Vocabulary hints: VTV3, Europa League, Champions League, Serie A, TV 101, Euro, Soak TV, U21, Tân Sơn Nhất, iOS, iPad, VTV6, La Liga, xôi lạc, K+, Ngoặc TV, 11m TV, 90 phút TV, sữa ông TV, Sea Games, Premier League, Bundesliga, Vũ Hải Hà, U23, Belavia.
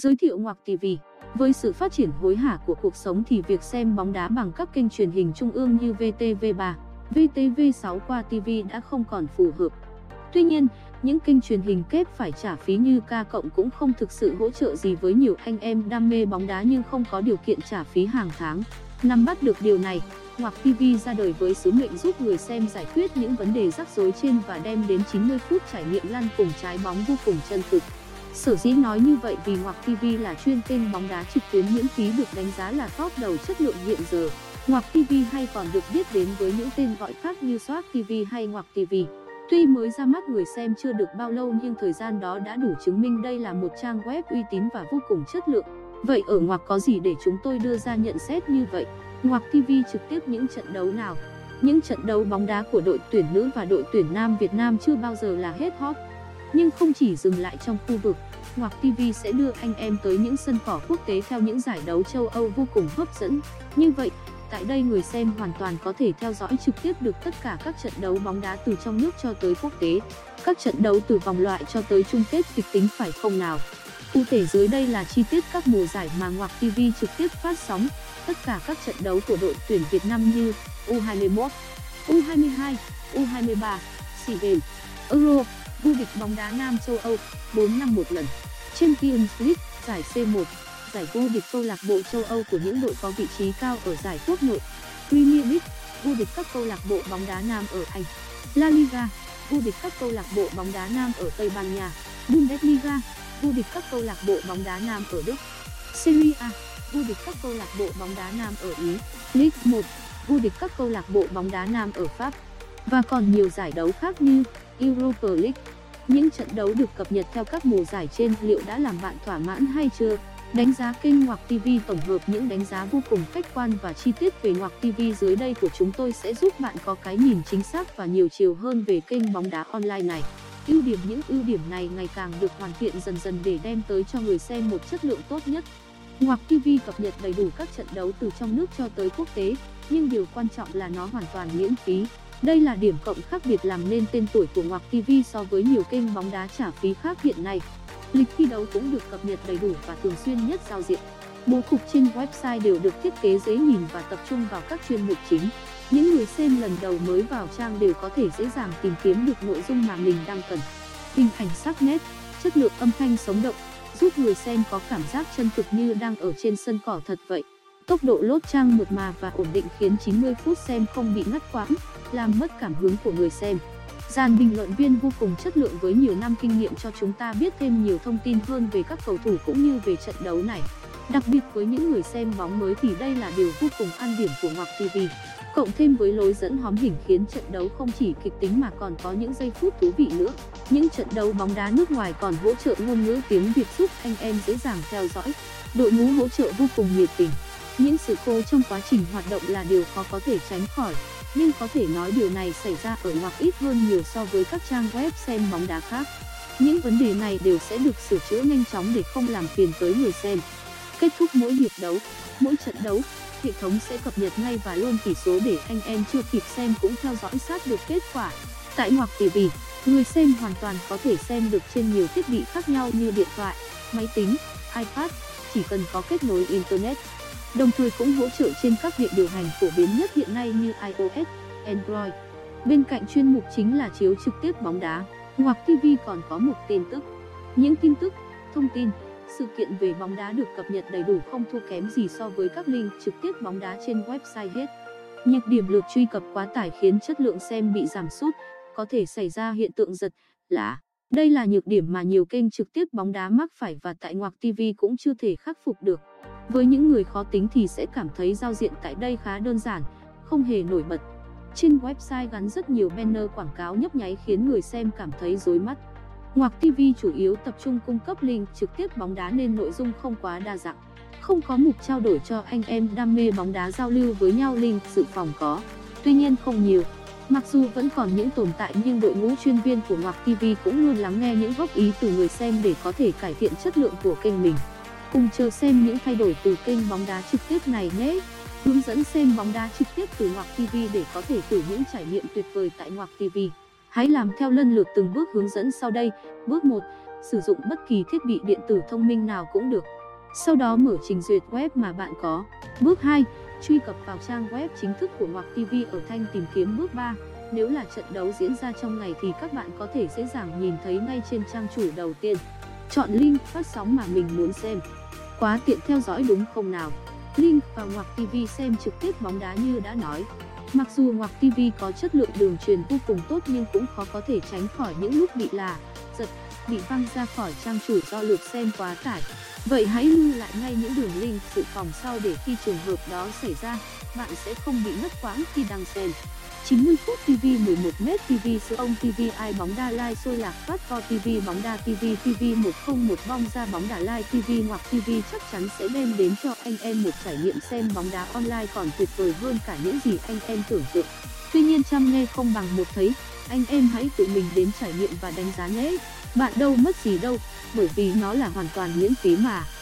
Giới thiệu Ngoặc TV. Với sự phát triển hối hả của cuộc sống thì việc xem bóng đá bằng các kênh truyền hình trung ương như VTV3, VTV6 qua TV đã không còn phù hợp. Tuy nhiên, những kênh truyền hình kép phải trả phí như K+ cũng không thực sự hỗ trợ gì với nhiều anh em đam mê bóng đá nhưng không có điều kiện trả phí hàng tháng. Nắm bắt được điều này, Ngoặc TV ra đời với sứ mệnh giúp người xem giải quyết những vấn đề rắc rối trên và đem đến 90 phút trải nghiệm lăn cùng trái bóng vô cùng chân thực. Sở dĩ nói như vậy vì Ngoặc TV là chuyên kênh bóng đá trực tuyến miễn phí được đánh giá là top đầu chất lượng hiện giờ. Ngoặc TV hay còn được biết đến với những tên gọi khác như Soak TV hay Ngoặc TV. Tuy mới ra mắt người xem chưa được bao lâu nhưng thời gian đó đã đủ chứng minh đây là một trang web uy tín và vô cùng chất lượng. Vậy ở Ngoặc có gì để chúng tôi đưa ra nhận xét như vậy? Ngoặc TV trực tiếp những trận đấu nào? Những trận đấu bóng đá của đội tuyển nữ và đội tuyển nam Việt Nam chưa bao giờ là hết hot. Nhưng không chỉ dừng lại trong khu vực, Ngoặc TV sẽ đưa anh em tới những sân cỏ quốc tế theo những giải đấu châu Âu vô cùng hấp dẫn. Như vậy, tại đây người xem hoàn toàn có thể theo dõi trực tiếp được tất cả các trận đấu bóng đá từ trong nước cho tới quốc tế. Các trận đấu từ vòng loại cho tới chung kết kịch tính phải không nào? Cụ thể dưới đây là chi tiết các mùa giải mà Ngoặc TV trực tiếp phát sóng. Tất cả các trận đấu của đội tuyển Việt Nam như U21, U22, U23, Sea Games, Euro, vô địch bóng đá Nam châu Âu 4 năm một lần, Champions League, giải C1, giải vô địch câu lạc bộ châu Âu của những đội có vị trí cao ở giải quốc nội, Premier League, vô địch các câu lạc bộ bóng đá nam ở Anh, La Liga, vô địch các câu lạc bộ bóng đá nam ở Tây Ban Nha, Bundesliga, vô địch các câu lạc bộ bóng đá nam ở Đức, Serie A, vô địch các câu lạc bộ bóng đá nam ở Ý, Ligue 1, vô địch các câu lạc bộ bóng đá nam ở Pháp và còn nhiều giải đấu khác như Europa League. Những trận đấu được cập nhật theo các mùa giải trên liệu đã làm bạn thỏa mãn hay chưa? Đánh giá kênh Ngoặc TV tổng hợp những đánh giá vô cùng khách quan và chi tiết về Ngoặc TV dưới đây của chúng tôi sẽ giúp bạn có cái nhìn chính xác và nhiều chiều hơn về kênh bóng đá online này. Những ưu điểm này ngày càng được hoàn thiện dần dần để đem tới cho người xem một chất lượng tốt nhất. Ngoặc TV cập nhật đầy đủ các trận đấu từ trong nước cho tới quốc tế, nhưng điều quan trọng là nó hoàn toàn miễn phí. Đây là điểm cộng khác biệt làm nên tên tuổi của Ngoặc TV so với nhiều kênh bóng đá trả phí khác hiện nay. Lịch thi đấu cũng được cập nhật đầy đủ và thường xuyên nhất giao diện. Bố cục trên website đều được thiết kế dễ nhìn và tập trung vào các chuyên mục chính. Những người xem lần đầu mới vào trang đều có thể dễ dàng tìm kiếm được nội dung mà mình đang cần. Hình ảnh sắc nét, chất lượng âm thanh sống động, giúp người xem có cảm giác chân thực như đang ở trên sân cỏ thật vậy. Tốc độ lốt trang mượt mà và ổn định khiến 90 phút xem không bị ngắt quãng, làm mất cảm hứng của người xem. Dàn bình luận viên vô cùng chất lượng với nhiều năm kinh nghiệm cho chúng ta biết thêm nhiều thông tin hơn về các cầu thủ cũng như về trận đấu này. Đặc biệt với những người xem bóng mới thì đây là điều vô cùng ăn điểm của Ngoặc TV. Cộng thêm với lối dẫn hóm hỉnh khiến trận đấu không chỉ kịch tính mà còn có những giây phút thú vị nữa. Những trận đấu bóng đá nước ngoài còn hỗ trợ ngôn ngữ tiếng Việt giúp anh em dễ dàng theo dõi. Đội ngũ hỗ trợ vô cùng nhiệt tình. Những sự cố trong quá trình hoạt động là điều khó có thể tránh khỏi, nhưng có thể nói điều này xảy ra ở Ngoặc ít hơn nhiều so với các trang web xem bóng đá khác. Những vấn đề này đều sẽ được sửa chữa nhanh chóng để không làm phiền tới người xem. Kết thúc mỗi hiệp đấu, mỗi trận đấu, hệ thống sẽ cập nhật ngay và luôn tỷ số để anh em chưa kịp xem cũng theo dõi sát được kết quả. Tại Ngoặc TV, người xem hoàn toàn có thể xem được trên nhiều thiết bị khác nhau như điện thoại, máy tính, iPad, chỉ cần có kết nối Internet. Đồng thời cũng hỗ trợ trên các hệ điều hành phổ biến nhất hiện nay như iOS, Android. Bên cạnh chuyên mục chính là chiếu trực tiếp bóng đá, Ngoặc TV còn có mục tin tức. Những tin tức, thông tin, sự kiện về bóng đá được cập nhật đầy đủ không thua kém gì so với các link trực tiếp bóng đá trên website hết. Nhược điểm lượt truy cập quá tải khiến chất lượng xem bị giảm sút, có thể xảy ra hiện tượng giật, lả. Đây là nhược điểm mà nhiều kênh trực tiếp bóng đá mắc phải và tại Ngoặc TV cũng chưa thể khắc phục được. Với những người khó tính thì sẽ cảm thấy giao diện tại đây khá đơn giản, không hề nổi bật. Trên website gắn rất nhiều banner quảng cáo nhấp nháy khiến người xem cảm thấy rối mắt. Ngoặc TV chủ yếu tập trung cung cấp link trực tiếp bóng đá nên nội dung không quá đa dạng. Không có mục trao đổi cho anh em đam mê bóng đá giao lưu với nhau, link dự phòng có, tuy nhiên không nhiều. Mặc dù vẫn còn những tồn tại nhưng đội ngũ chuyên viên của Ngoặc TV cũng luôn lắng nghe những góp ý từ người xem để có thể cải thiện chất lượng của kênh mình. Cùng chờ xem những thay đổi từ kênh bóng đá trực tiếp này nhé. Hướng dẫn xem bóng đá trực tiếp từ Ngoặc TV để có thể thử những trải nghiệm tuyệt vời tại Ngoặc TV. Hãy làm theo lần lượt từng bước hướng dẫn sau đây. Bước 1. sử dụng bất kỳ thiết bị điện tử thông minh nào cũng được. Sau đó mở trình duyệt web mà bạn có. Bước 2. Truy cập vào trang web chính thức của Ngoặc TV ở thanh tìm kiếm. Bước 3. Nếu là trận đấu diễn ra trong ngày thì các bạn có thể dễ dàng nhìn thấy ngay trên trang chủ đầu tiên. Chọn link phát sóng mà mình muốn xem. Quá tiện theo dõi đúng không nào? Link vào Ngoặc TV xem trực tiếp bóng đá như đã nói. Mặc dù Ngoặc TV có chất lượng đường truyền vô cùng tốt nhưng cũng khó có thể tránh khỏi những lúc bị là, giật, bị văng ra khỏi trang chủ do lượt xem quá tải. Vậy hãy lưu lại ngay những đường link dự phòng sau để khi trường hợp đó xảy ra, bạn sẽ không bị ngắt quãng khi đang xem. 90 phút TV, 11m TV, sữa ông TV, ai bóng đa live, xôi lạc, phát vo TV, bóng đa TV, TV 101 bong ra bóng đá live TV. Ngoặc TV chắc chắn sẽ đem đến cho anh em một trải nghiệm xem bóng đá online còn tuyệt vời hơn cả những gì anh em tưởng tượng. Tuy nhiên trăm nghe không bằng một thấy, anh em hãy tự mình đến trải nghiệm và đánh giá nhé. Bạn đâu mất gì đâu, bởi vì nó là hoàn toàn miễn phí mà.